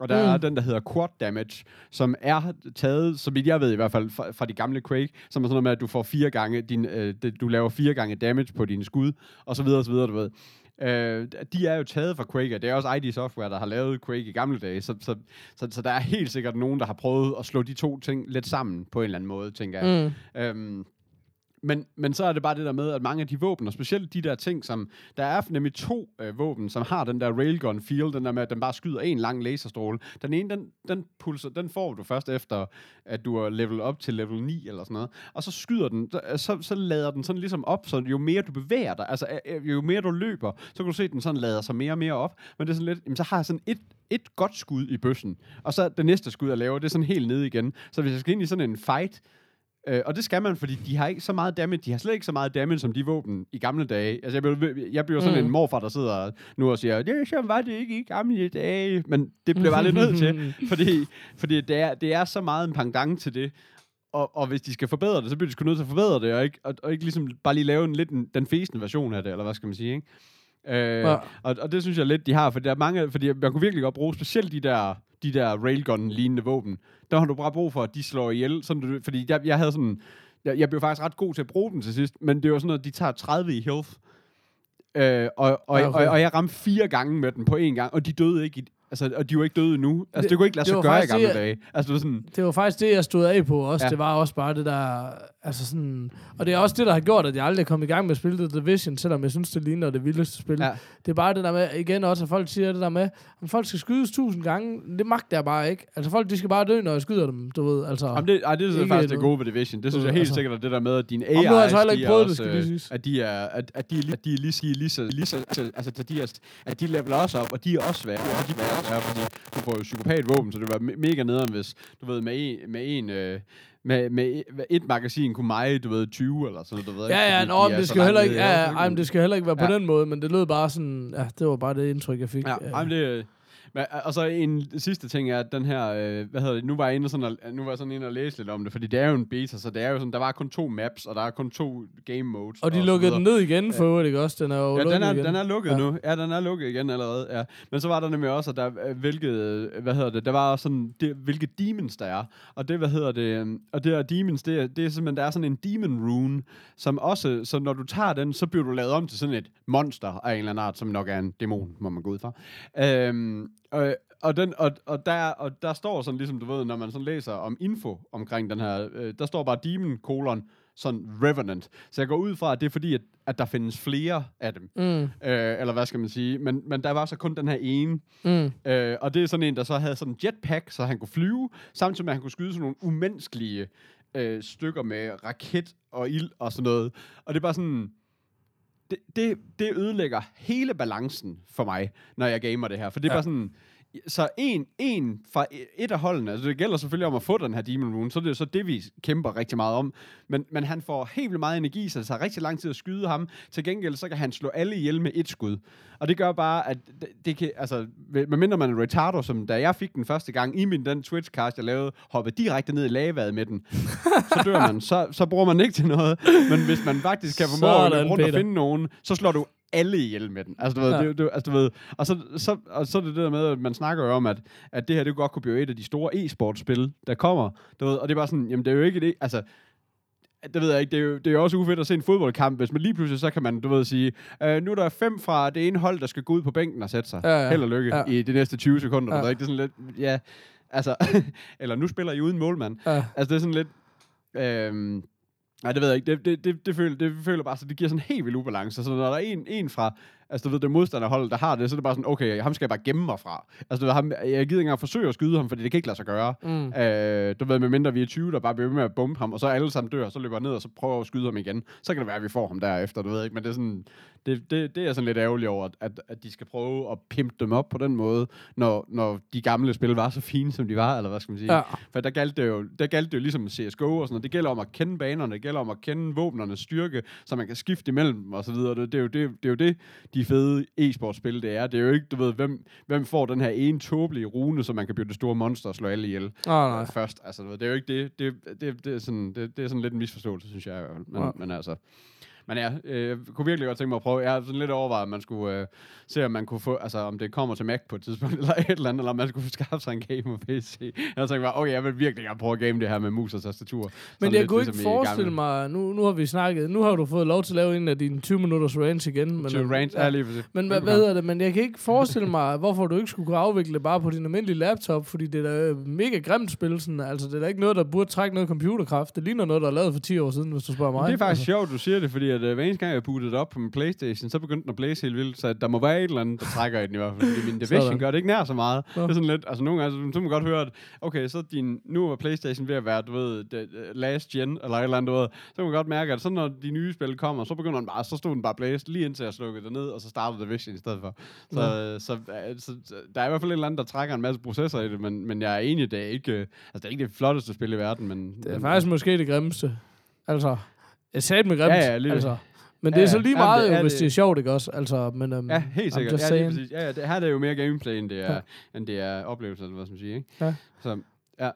Og der er den, der hedder quad damage, som er taget, som jeg ved i hvert fald, fra de gamle Quake, som er sådan noget med, at du får 4 gange du laver 4 gange damage på dine skud, og så videre, og så videre, du ved. De er jo taget fra Quake, og det er også ID Software, der har lavet Quake i gamle dage, så der er helt sikkert nogen, der har prøvet at slå de to ting lidt sammen på en eller anden måde, tænker jeg. Men så er det bare det der med, at mange af de våben, og specielt de der ting, som der er nemlig 2 våben, som har den der railgun feel, den der med, at den bare skyder en lang laserstråle. Den ene, den pulser, den får du først efter, at du er level op til level 9 eller sådan noget. Og så skyder den, så lader den sådan ligesom op, så jo mere du bevæger dig, altså jo mere du løber, så kan du se, at den sådan lader sig mere og mere op. Men det er sådan lidt, jamen, så har jeg sådan et godt skud i bøssen, og så det næste skud, jeg laver, det er sådan helt nede igen. Så hvis jeg skal ind i sådan en fight, og det skal man, fordi de har ikke så meget damage. De har slet ikke så meget damage som de våben i gamle dage. Altså, jeg bliver sådan en morfar, der sidder nu og siger, det så var det ikke i gamle dage. Men det bliver bare lidt nødt til, fordi det er så meget en pendant til det. Og hvis de skal forbedre det, så bliver de sgu nødt til at forbedre det, og ikke ligesom bare lige lave den fæsende version af det, eller hvad skal man sige, ikke? Og det synes jeg lidt, de har, for der er mange, fordi man kunne virkelig godt bruge specielt de der railgun-lignende våben. Der har du bare brug for, at de slår ihjel, sådan, fordi jeg havde sådan, jeg blev faktisk ret god til at bruge dem til sidst, men det var sådan noget, de tager 30 i health, og jeg ramte 4 gange med den på én gang, og de døde ikke og de var ikke døde endnu. Altså, det kunne ikke lade sig gøre i gamle dage. Altså, det var faktisk det, jeg stod af på også. Ja. Det var også bare det der... Altså sådan, og det er også det, der har gjort, at jeg aldrig kom i gang med at spille The Division, selvom jeg synes, det ligner det vildeste spil. Ja. Det er bare det der med, igen også, at folk siger det der med, at folk skal skydes 1000 gange. Det magter jeg bare ikke. Altså, folk, de skal bare dø, når jeg skyder dem, du ved. Altså, det er faktisk det gode ved Division. Det synes jeg helt sikkert, at det der med, at dine AI... At de leveler også op, og de er også svære. Ja, fordi du får jo psykopatvåben, så det var mega nederen, hvis du ved, med et magasin kunne mig, du ved, 20 eller sådan noget, du ved. Det skal heller ikke være på den måde, men det lød bare sådan, ja, det var bare det indtryk, jeg fik. Og så en sidste ting er, at den her, nu var jeg sådan inde og læse lidt om det, fordi det er jo en beta, så det er jo sådan, der var kun 2 maps, og der er kun 2 game modes. Og de lukkede den ned igen, for øvrigt, ikke også? Den er jo lukket igen. Den er lukket nu. Ja, den er lukket igen allerede, ja. Men så var der nemlig også, at der, der var sådan, hvilke demons der er. Og det, og det her demons, det er simpelthen, der er sådan en demon rune, som også, så når du tager den, så bliver du lavet om til sådan et monster af en eller anden art, som nok er en dæmon, må man gå ud fra. Og der står sådan ligesom, du ved, når man sådan læser om info omkring den her, der står bare Demon: sådan Revenant. Så jeg går ud fra, at det er fordi, at der findes flere af dem. Eller hvad skal man sige? Men der var så kun den her ene. Og det er sådan en, der så havde sådan en jetpack, så han kunne flyve, samtidig med, at han kunne skyde sådan nogle umenneskelige stykker med raket og ild og sådan noget. Og det er bare sådan... Det ødelægger hele balancen for mig, når jeg gamer det her. For det er bare sådan... Så en fra et af holdene, altså det gælder selvfølgelig om at få den her Demon Rune, så det er så det, vi kæmper rigtig meget om. Men han får helt vildt meget energi, så det tager rigtig lang tid at skyde ham. Til gengæld, så kan han slå alle ihjel med et skud. Og det gør bare, at det kan, altså, medmindre man er retardo, som da jeg fik den første gang i den Twitch-cast, jeg lavede, hoppede direkte ned i lavaet med den. Så dør man, så bruger man ikke til noget. Men hvis man faktisk kan formå at løbe rundt og finde nogen, så slår du alle ihjel med den. Altså, du ved, altså, du ved. Og så er det der med, at man snakker jo om, at det her, det godt kunne blive et af de store e-sportspil, der kommer. Du ved, og det er bare sådan, jamen, det er jo ikke det, altså, det ved jeg ikke, det er jo også ufedt at se en fodboldkamp, hvis man lige pludselig, så kan man, du ved, sige, nu er der 5 fra det ene hold, der skal gå ud på bænken og sætte sig. Held og lykke i de næste 20 sekunder. Ja. Der, ikke? Det er sådan lidt, ja, altså, eller nu spiller I uden målmand. Altså, det er sådan lidt, nej, det ved jeg ikke. Det føler bare, så det giver sådan helt vild ubalance. Så når der er en fra, altså du ved, det modstanderhold, der har det, så er det bare sådan, okay, ham skal jeg bare gemme mig fra. Altså du ved, ham, jeg gider ikke engang forsøge at skyde ham, fordi det kan ikke lade sig gøre. Du ved, medmindre vi er 20, der bare bliver med at bombe ham, og så alle sammen dør, så løber jeg ned, og så prøver at skyde ham igen. Så kan det være, at vi får ham derefter, du ved ikke. Men det er sådan, det er sådan lidt ærgerligt over, at de skal prøve at pimpe dem op på den måde, når de gamle spil var så fine, som de var, eller hvad skal man sige. Ja. For der galt det jo ligesom CSGO og sådan noget. Det gælder om at kende banerne, det gælder om at kende våbnernes styrke, så man kan skifte imellem og så videre. Det er jo det, de fede e-sportspil, det er. Det er jo ikke, du ved, hvem får den her ene tåbelige rune, så man kan blive det store monster og slå alle ihjel først. Altså, det er jo ikke det. Det er sådan lidt en misforståelse, synes jeg. Men altså... Men ja, kunne virkelig godt tænke mig at prøve. Jeg har sådan lidt overvejet, at man skulle se, om man kunne få, altså om det kommer til Mac på et tidspunkt, eller et eller andet, eller om man skulle skaffe sig en game og PC. Jeg har tænkt mig, okay, jeg vil virkelig gerne prøve at game det her med mus og tastatur. Men jeg kunne ligesom ikke forestille mig, nu har vi snakket, nu har du fået lov til at lave en af dine 20-minutters range igen. Men hvad hedder det? Men jeg kan ikke forestille mig, hvorfor du ikke skulle kunne afvikle det bare på din almindelige laptop, fordi det er da mega grimt spil, sådan. Altså det er da ikke noget, der burde trække noget computerkraft. Det ligner noget, der er lavet for 10 år siden, hvis du spørger mig. Men det er faktisk sjovt, du siger det, fordi at hver eneste gang, jeg puttede det op på min Playstation, så begyndte den at blæse helt vildt, så der må være et eller andet, der trækker i den i hvert fald. Min Division gør det ikke nær så meget. No. Det er sådan lidt, altså nogle gange, så man godt høre, at okay, så nu er Playstation ved at være, du ved, last gen, eller et eller andet, du ved, så kan man godt mærke, at så når de nye spil kommer, så begynder den bare, så stod den bare blæst, lige indtil jeg slukkede det ned, og så startede Division i stedet for. Så der er i hvert fald et eller andet, der trækker en masse processer i det, men jeg er enig, det er ikke, altså det er ikke det flotteste spil i verden, men... Det er faktisk måske det grimmeste. Altså... Jeg sagde det med grimt, altså. Men det er så lige meget, det, hvis det er sjovt, ikke også? Altså, men, ja, helt sikkert. Det her er det jo mere gameplay, end det er oplevelser, eller hvad skal man sige, ikke? Ja. Så, ja.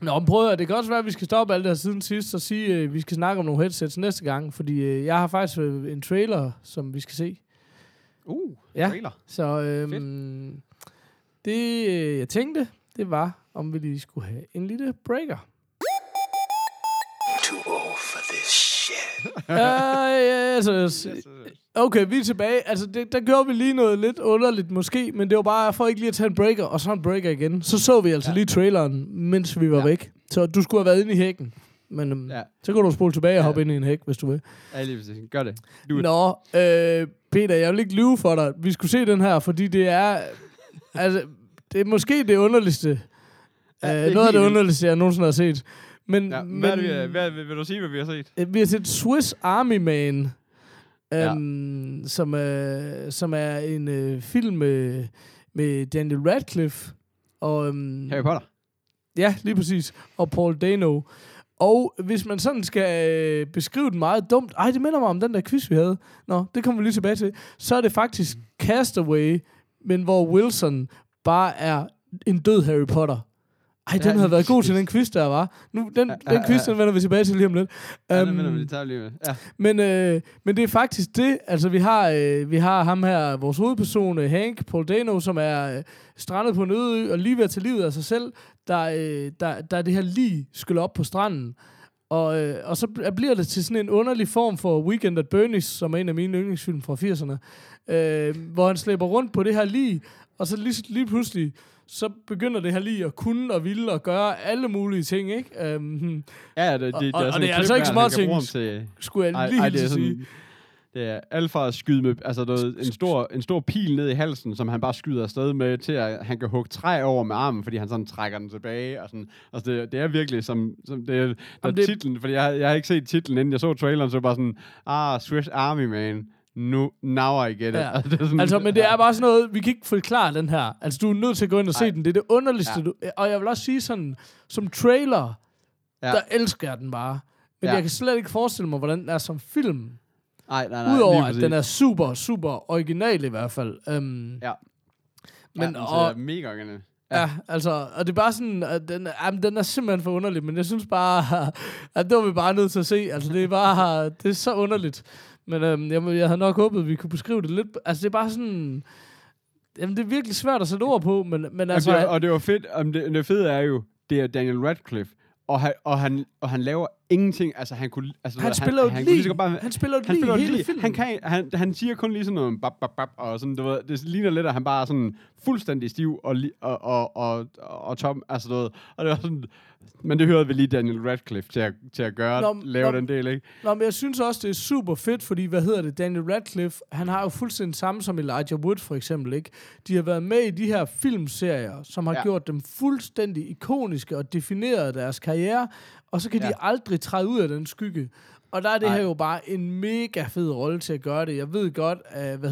Nå, men prøv at det kan også være, at vi skal stoppe alt det her siden sidst, og sige, at vi skal snakke om nogle headsets næste gang, fordi jeg har faktisk en trailer, som vi skal se. Trailer? Så det, jeg tænkte, det var, om vi lige skulle have en lille breaker. Yes. Okay, vi er tilbage. Altså, der gjorde vi lige noget lidt underligt måske, men det var bare for ikke lige at tage en breaker, og så en breaker igen. Så vi altså lige traileren, mens vi var væk. Så du skulle have været inde i hækken. Men så kan du spole tilbage og hoppe ind i en hæk, hvis du vil. Ja, lige præcis. Gør det. Nå, Peter, jeg vil ikke lyve for dig. Vi skulle se den her, fordi det er... altså, det er måske det underligste. Noget af det underligste, jeg nogensinde har set. Men vil du sige, hvad vi har set? Vi har set Swiss Army Man, som er en film med Daniel Radcliffe og... Harry Potter. Ja, lige præcis. Og Paul Dano. Og hvis man sådan skal beskrive den meget dumt... Ej, det minder mig om den der quiz, vi havde. Nå, det kommer vi lige tilbage til. Så er det faktisk Cast Away, men hvor Wilson bare er en død Harry Potter. Ej, den havde været god til den quiz, der var. Nu, den quiz, den vender vi tilbage til lige om lidt. Den vender vi tilbage lige med. Ja. Men det er faktisk det. Altså, vi har ham her, vores hovedperson, Hank, Paul Dano, som er strandet på en øde ø, og lige ved at tage livet af sig selv, der er det her lige skyllet op på stranden. Og så bliver det til sådan en underlig form for Weekend at Bernie's, som er en af mine yndlingsfilm fra 80'erne, hvor han slæber rundt på det her lige, og så lige pludselig... så begynder det her lige at kunne og ville og gøre alle mulige ting, ikke? Ja, det er altså ikke småting, skulle jeg lige helst sige. Det er alt fra at skyde med altså noget, en stor pil ned i halsen, som han bare skyder afsted med, til at han kan hugge træ over med armen, fordi han sådan trækker den tilbage. Og sådan. Altså det er virkelig som det er titlen, fordi jeg har ikke set titlen inden jeg så traileren, så bare sådan, Swiss Army Man. Now I get it. Ja. Altså, men det er bare sådan noget, vi kan ikke forklare den her. Altså, du er nødt til at gå ind og se den. Det er det underligste. Ja. Og jeg vil også sige sådan, som trailer, der elsker jeg den bare. Men jeg kan slet ikke forestille mig, hvordan den er som film. Nej. Udover, at den er super, super original i hvert fald. Men den er mega original. Ja, altså, og det er bare sådan, at den er simpelthen for underlig, men jeg synes bare, at det var vi bare nødt til at se. Altså, det er bare, det er så underligt. Men jeg havde nok håbet, at vi kunne beskrive det lidt. Altså, det er bare sådan... Jamen, det er virkelig svært at sætte ord på, men altså... Og det var fedt. Det fede er jo, det er Daniel Radcliffe, og han laver ingenting. Altså, han kunne... Altså, han spiller jo lige hele filmen. Han siger kun lige sådan noget, bap, og sådan, du ved, det ligner lidt, at han bare er sådan fuldstændig stiv og tom, altså, du ved. Og det var sådan... Men det hørte vi lige Daniel Radcliffe til at gøre, lave den del, ikke? Nå, men jeg synes også, det er super fedt, fordi, Daniel Radcliffe, han har jo fuldstændig samme som Elijah Wood, for eksempel, ikke? De har været med i de her filmserier, som har gjort dem fuldstændig ikoniske og defineret deres karriere, og så kan de aldrig træde ud af den skygge. Og der er det her jo bare en mega fed rolle til at gøre det. Jeg ved godt, at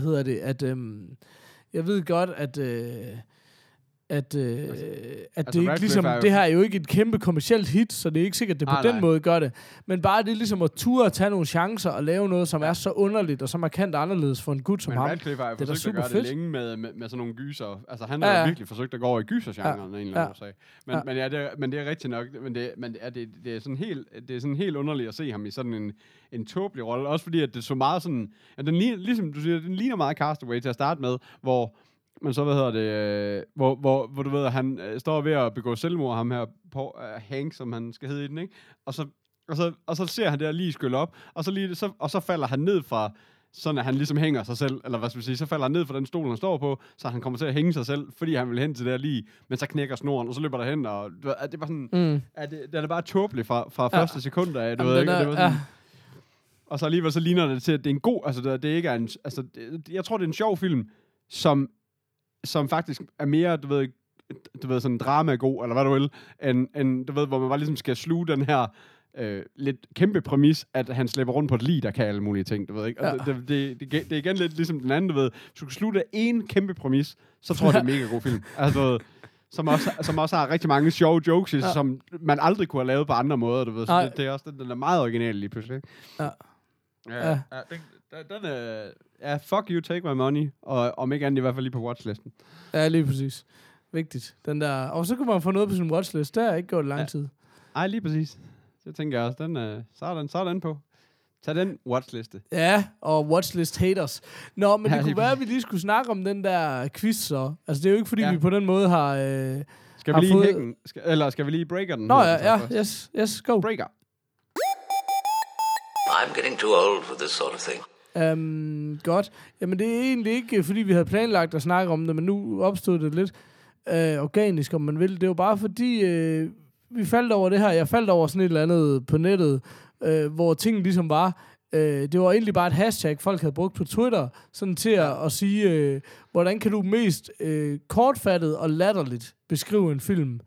det ikke ligesom, det her er jo ikke et kæmpe kommercielt hit, så det er ikke sikkert, at det på den måde gør det. Men bare det ligesom at ture at tage nogle chancer og lave noget, som er så underligt og så markant anderledes for en gut som ham. Men Radcliffe har jo forsøgt at gøre det længe med sådan nogle gyser. Altså han har virkelig forsøgt at gå over i gysergenren, en eller anden sag. Men det er rigtigt nok. Det er sådan helt underligt at se ham i sådan en tåbelig rolle. Også fordi, at det er så meget sådan... At den ligner, ligesom du siger, den ligner meget Cast Away til at starte med, hvor... Men så, hvor du ved, at han står ved at begå selvmord, ham her, Paul, Hank, som han skal hedde i den, ikke? Og så ser han der lige skylle op, og så falder han ned fra, sådan at han ligesom hænger sig selv, eller hvad skal vi sige, så falder han ned fra den stol, han står på, så han kommer til at hænge sig selv, fordi han vil hen til det her lige, men så knækker snoren, og så løber der hen, og det er bare sådan, det er bare tåbeligt fra første sekund af, du ved ikke, det var sådan... Og så alligevel, så ligner det til, at det er en god, altså det ikke er en, altså jeg tror, det er en sjov film, som faktisk er mere, du ved sådan drama god, eller hvad du vil, end du ved, hvor man bare ligesom skal sluge den her lidt kæmpe præmis, at han slæber rundt på et lig, der kan alle mulige ting, du ved ikke? Det er igen lidt ligesom den anden, du ved. Hvis du kan sluge en kæmpe præmis, så tror jeg, det er en mega god film. Altså, som også har rigtig mange sjove jokes, som man aldrig kunne have lavet på andre måder, du ved. Så det er også, den er meget original lige pludselig. Fuck you, take my money. Og om ikke andet, i hvert fald lige på watchlisten. Ja, lige præcis. Vigtigt. Den der... Og så kunne man få noget på sin watchlist. Det har ikke gået lang tid. Ej, lige præcis. Det tænker jeg også. Så er den på. Tag den watchliste. Ja, og watchlist haters. Nå, men det kunne være, at vi lige skulle snakke om den der quiz så. Altså, det er jo ikke, fordi vi på den måde har... skal vi lige fået... hækken? Eller skal vi lige breaker den? Nå, ja. Yes, go. Breaker. I'm getting too old for this sort of thing. Godt. Jamen, det er egentlig ikke, fordi vi havde planlagt at snakke om det, men nu opstod det lidt organisk, om man vil. Det var bare fordi, vi faldt over det her. Jeg faldt over sådan et eller andet på nettet, hvor ting ligesom var... det var egentlig bare et hashtag, folk havde brugt på Twitter, sådan til at sige, hvordan kan du mest kortfattet og latterligt beskrive en film?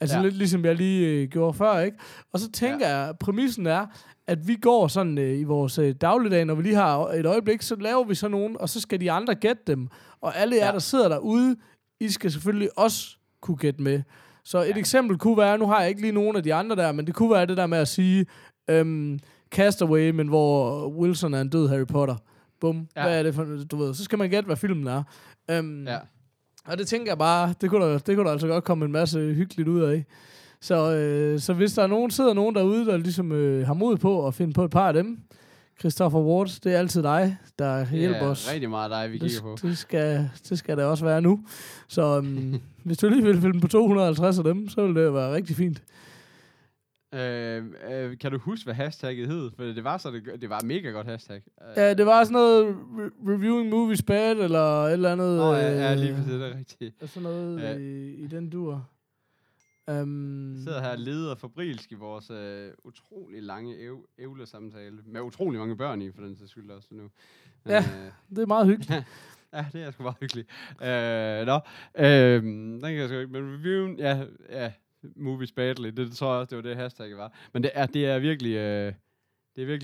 Altså lidt ligesom jeg lige gjorde før, ikke? Og så tænker jeg, præmissen er... at vi går sådan i vores dagligdag, når vi lige har et øjeblik, så laver vi sådan nogen, og så skal de andre gætte dem. Og alle jer, der sidder derude, I skal selvfølgelig også kunne gætte med. Så et eksempel kunne være, nu har jeg ikke lige nogen af de andre der, men det kunne være det der med at sige, Cast Away, men hvor Wilson er en død Harry Potter. Bum, hvad er det for, du ved, så skal man gætte, hvad filmen er. Og det tænker jeg bare, det kunne der altså godt komme en masse hyggeligt ud af. Så hvis der er nogen derude, der ligesom har mod på at finde på et par af dem, Christoffer Ward, det er altid dig, der hjælper os. Det er rigtig meget dig, vi kigger på. Det skal det også være nu. Så hvis du lige vil finde på 250 af dem, så vil det være rigtig fint. Kan du huske, hvad hashtagget hed? For det var, så det var et mega godt hashtag. Ja, det var sådan noget reviewing movies bad, eller et eller andet. Nå, ja, lige præcis, det er rigtigt. Og sådan noget i den dur. Jeg sidder her og leder fabrilsk i vores utrolig lange ævlesamtale. Med utrolig mange børn i, for den sags skyld også nu. Ja, det er meget hyggeligt. Ja, det er sgu meget hyggeligt. Den kan jeg sgu ikke, men reviewen, ja. Movies badly, det tror jeg også, det var det hashtag var. Men det er virkelig, det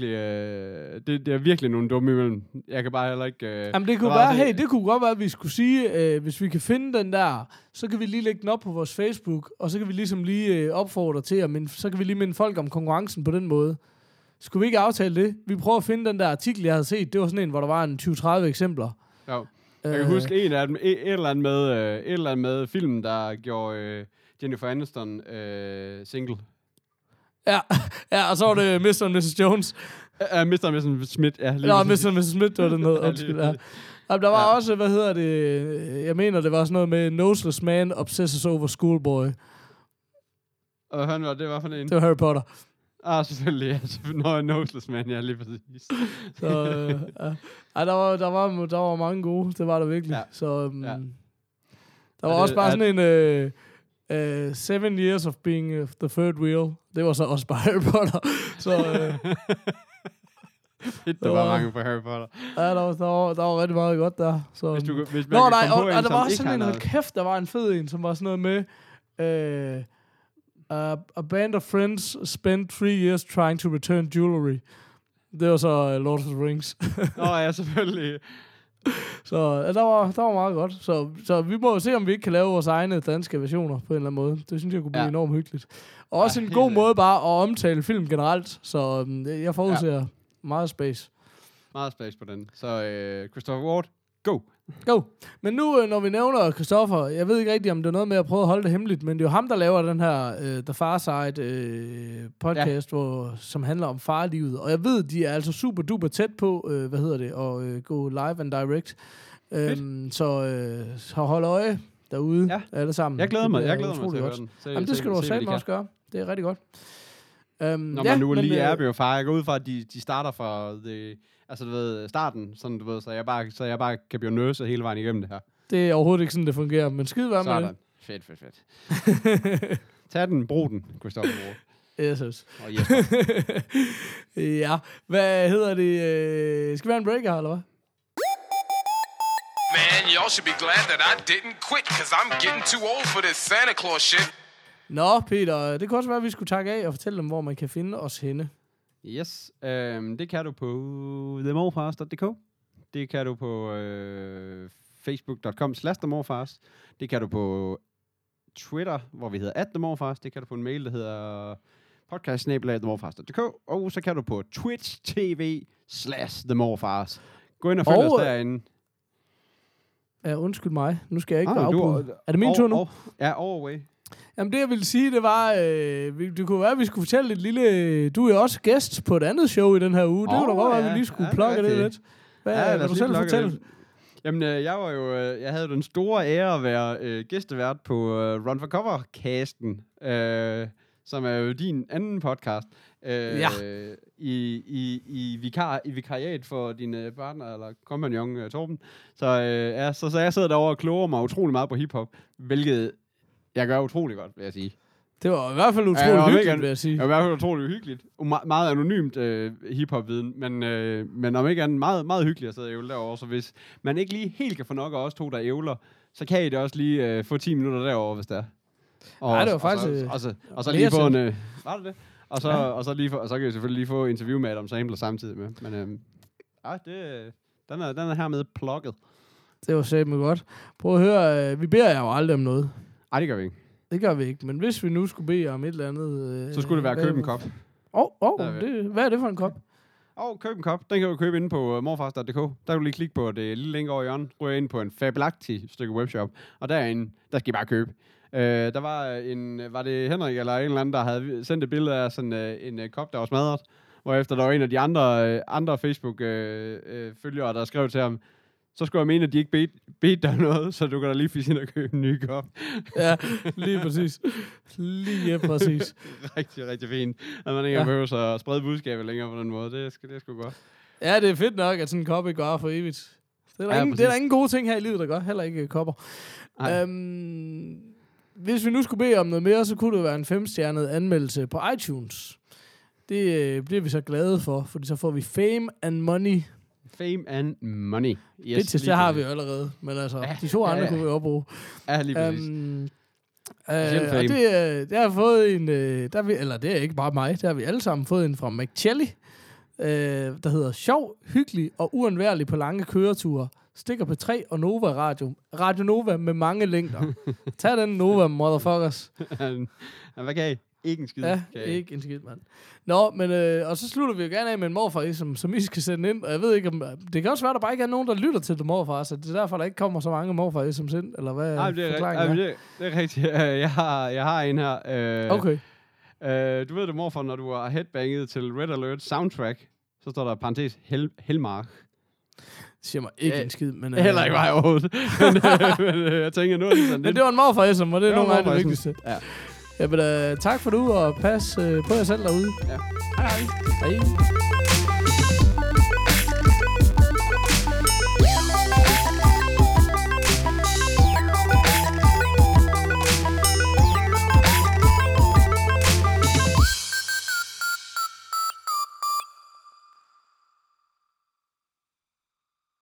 er virkelig nogle dumme imellem. Jeg kan bare heller ikke... Jamen det kunne bare, det kunne godt være, at vi skulle sige, hvis vi kan finde den der, så kan vi lige lægge den op på vores Facebook, og så kan vi ligesom lige opfordre til, men så kan vi lige minde folk om konkurrencen på den måde. Skulle vi ikke aftale det? Vi prøver at finde den der artikel, jeg havde set. Det var sådan en, hvor der var en 20-30 eksempler. Ja. Jeg kan huske en af dem, et eller andet med filmen, der gjorde... Jennifer Aniston single. Ja, og så var det Mr. and Mrs. Jones. Mr. and Mrs. Smith, ja. Nå, Mr. and Mrs. Smith, det var det noget. Undskyld, ja. Og der var også, hvad hedder det, jeg mener, det var sådan noget med Noseless Man Obsesses Over Schoolboy. Og han var, det var for en? Det var Harry Potter. Ah, selvfølgelig, ja. Nå, Noseless Man, ja, lige præcis. Så, ja. Der var mange gode, det var der virkelig. Ja. Så, der var også bare sådan en... 7 years of being the third wheel. Det var så også bare Harry Potter. Så det var mange for Harry Potter. Ja, der var rigtig meget godt der. Så der var også sådan en, hold kæft, der var en fed en, som var sådan noget med a band of friends spent 3 years trying to return jewelry. Det var så Lord of the Rings. Ja, selvfølgelig. Så der var meget godt. Så vi må se, om vi ikke kan lave vores egne danske versioner på en eller anden måde. Det synes jeg kunne blive enormt hyggeligt. Og også en god måde bare at omtale film generelt. Så jeg forudser meget space. Meget space på den. Så Christoffer Ward, go! Men nu, når vi nævner Christoffer, jeg ved ikke rigtigt, om det er noget med at prøve at holde det hemmeligt, men det er jo ham, der laver den her The Far Side podcast, som handler om farlivet. Og jeg ved, de er altså super duper tæt på, at gå live and direct. Så hold øje derude alle sammen. Jeg glæder mig, til at høre den. Jamen, det skal du også gøre. Det er rigtig godt. Når man nu er jo far, jeg går ud fra, at de starter fra... Altså, du ved, starten, sådan, du ved, så jeg bare kan blive nurset hele vejen igennem det her. Det er overhovedet ikke sådan, det fungerer, men skide være med sådan. Det. Fedt. Tag den, brug den, Christoffer Ward. Jesus. Og Jesper. Ja, hvad hedder det? Skal vi have en breaker, eller hvad? Man, y'all should be glad that I didn't quit, because I'm getting too old for this Santa Claus shit. Nå, Peter, det kunne også være, at vi skulle takke af og fortælle dem, hvor man kan finde os henne. Yes, det kan du på themorfars.dk. Det kan du på facebook.com/themorfars. Det kan du på Twitter, hvor vi hedder @themorfars. Det kan du på en mail, der hedder podcast@themorfars.dk. Og så kan du på twitch.tv/themorfars. Gå ind og følg os derinde. Ja, undskyld mig. Nu skal jeg ikke afbryde. Er det min tur nu? Ja, overway. Jamen det, jeg ville sige, det var... det kunne være, at vi skulle fortælle et lille... Du er også gæst på et andet show i den her uge. Det kunne da godt være, at vi lige skulle plukke det lidt. Hvad vil du selv fortælle? Det. Jamen, jeg havde den store ære at være gæstevært på Run for Cover-casten, som er jo din anden podcast. I vikariat for din partner eller kompagnon, Torben. Så jeg sidder derovre og kloger mig utrolig meget på hiphop, hvilket... Jeg gør utrolig godt, vil jeg sige. Det var i hvert fald utrolig hyggeligt, vil jeg sige. Det var i hvert fald utrolig hyggeligt. Meget anonymt hiphop-viden, men om ikke andet meget, meget hyggeligt at sidde og ævle derovre. Så hvis man ikke lige helt kan få nok af os to, der ævler, så kan I det også lige få 10 minutter derovre, hvis det er. Nej, det var faktisk... Og så lige få en... Var det det? Og så kan I selvfølgelig lige få interview med Adam Sandler samtidig med. Men den er hermed plukket. Det var simpelthen godt. Prøv at høre, vi beder jer jo aldrig om noget. Nej, det gør vi ikke. Men hvis vi nu skulle bede om et eller andet... så skulle det være at købe en kop. Hvad er det for en kop? Køb en kop. Den kan du købe inde på morfars.dk. Der kan du lige klikke på det lille link over i hjørnet. Ryger ind på en fabelagtig stykke webshop. Og derinde, der skal I bare købe. Der var var det Henrik eller en eller anden, der havde sendt et billede af sådan en kop, der var smadret. Hvorefter der var en af de andre Facebook-følgere, der skrev til ham, så skulle jeg mene, at de ikke bedte dig noget, så du kan da lige fisse ind og købe en ny kop. Ja, lige præcis. Lige præcis. Rigtig, rigtig fint. At man ikke behøver så at sprede budskabet længere på den måde. Det er sgu godt. Ja, det er fedt nok, at sådan en kop ikke går for evigt. Det er der, det er der ingen gode ting her i livet, der gør. Heller ikke kopper. Hvis vi nu skulle bede om noget mere, så kunne det være en 5-stjernet anmeldelse på iTunes. Det bliver vi så glade for, fordi så får vi fame and money. Fame and money. Yes, det til det har vi jo allerede, men altså, de to andre kunne vi jo bruge. Ja, lige præcis. Og det har fået en, eller det er ikke bare mig, det har vi alle sammen fået en fra McChelly, der hedder sjov, hyggelig og uundværlig på lange køreture. Stikker på 3 og Nova Radio. Radio Nova med mange længder. Tag den Nova, motherfuckers. Hvad kan I? Ikke en skid. Ja, ikke en skid, mand. Nå, men, og så slutter vi jo gerne af med en morfar, som I skal sende ind. Og jeg ved ikke, om det kan også være, der bare ikke er nogen, der lytter til det morfar, så det er derfor, der ikke kommer så mange morfar, som sind, eller hvad forklaringen er. Det er rigtigt. Jeg har en her. Okay. Du ved det, morfar, når du har headbanget til Red Alert soundtrack, så står der parentes Helmark. Det siger mig ikke en skid, men... Heller ikke mig overhovedet. men jeg tænker nu... Men det var en morfar, som, og det er nogle af det vigtigste. Ja. Jamen, tak for nu, og pas på jer selv derude. Ja. Hej.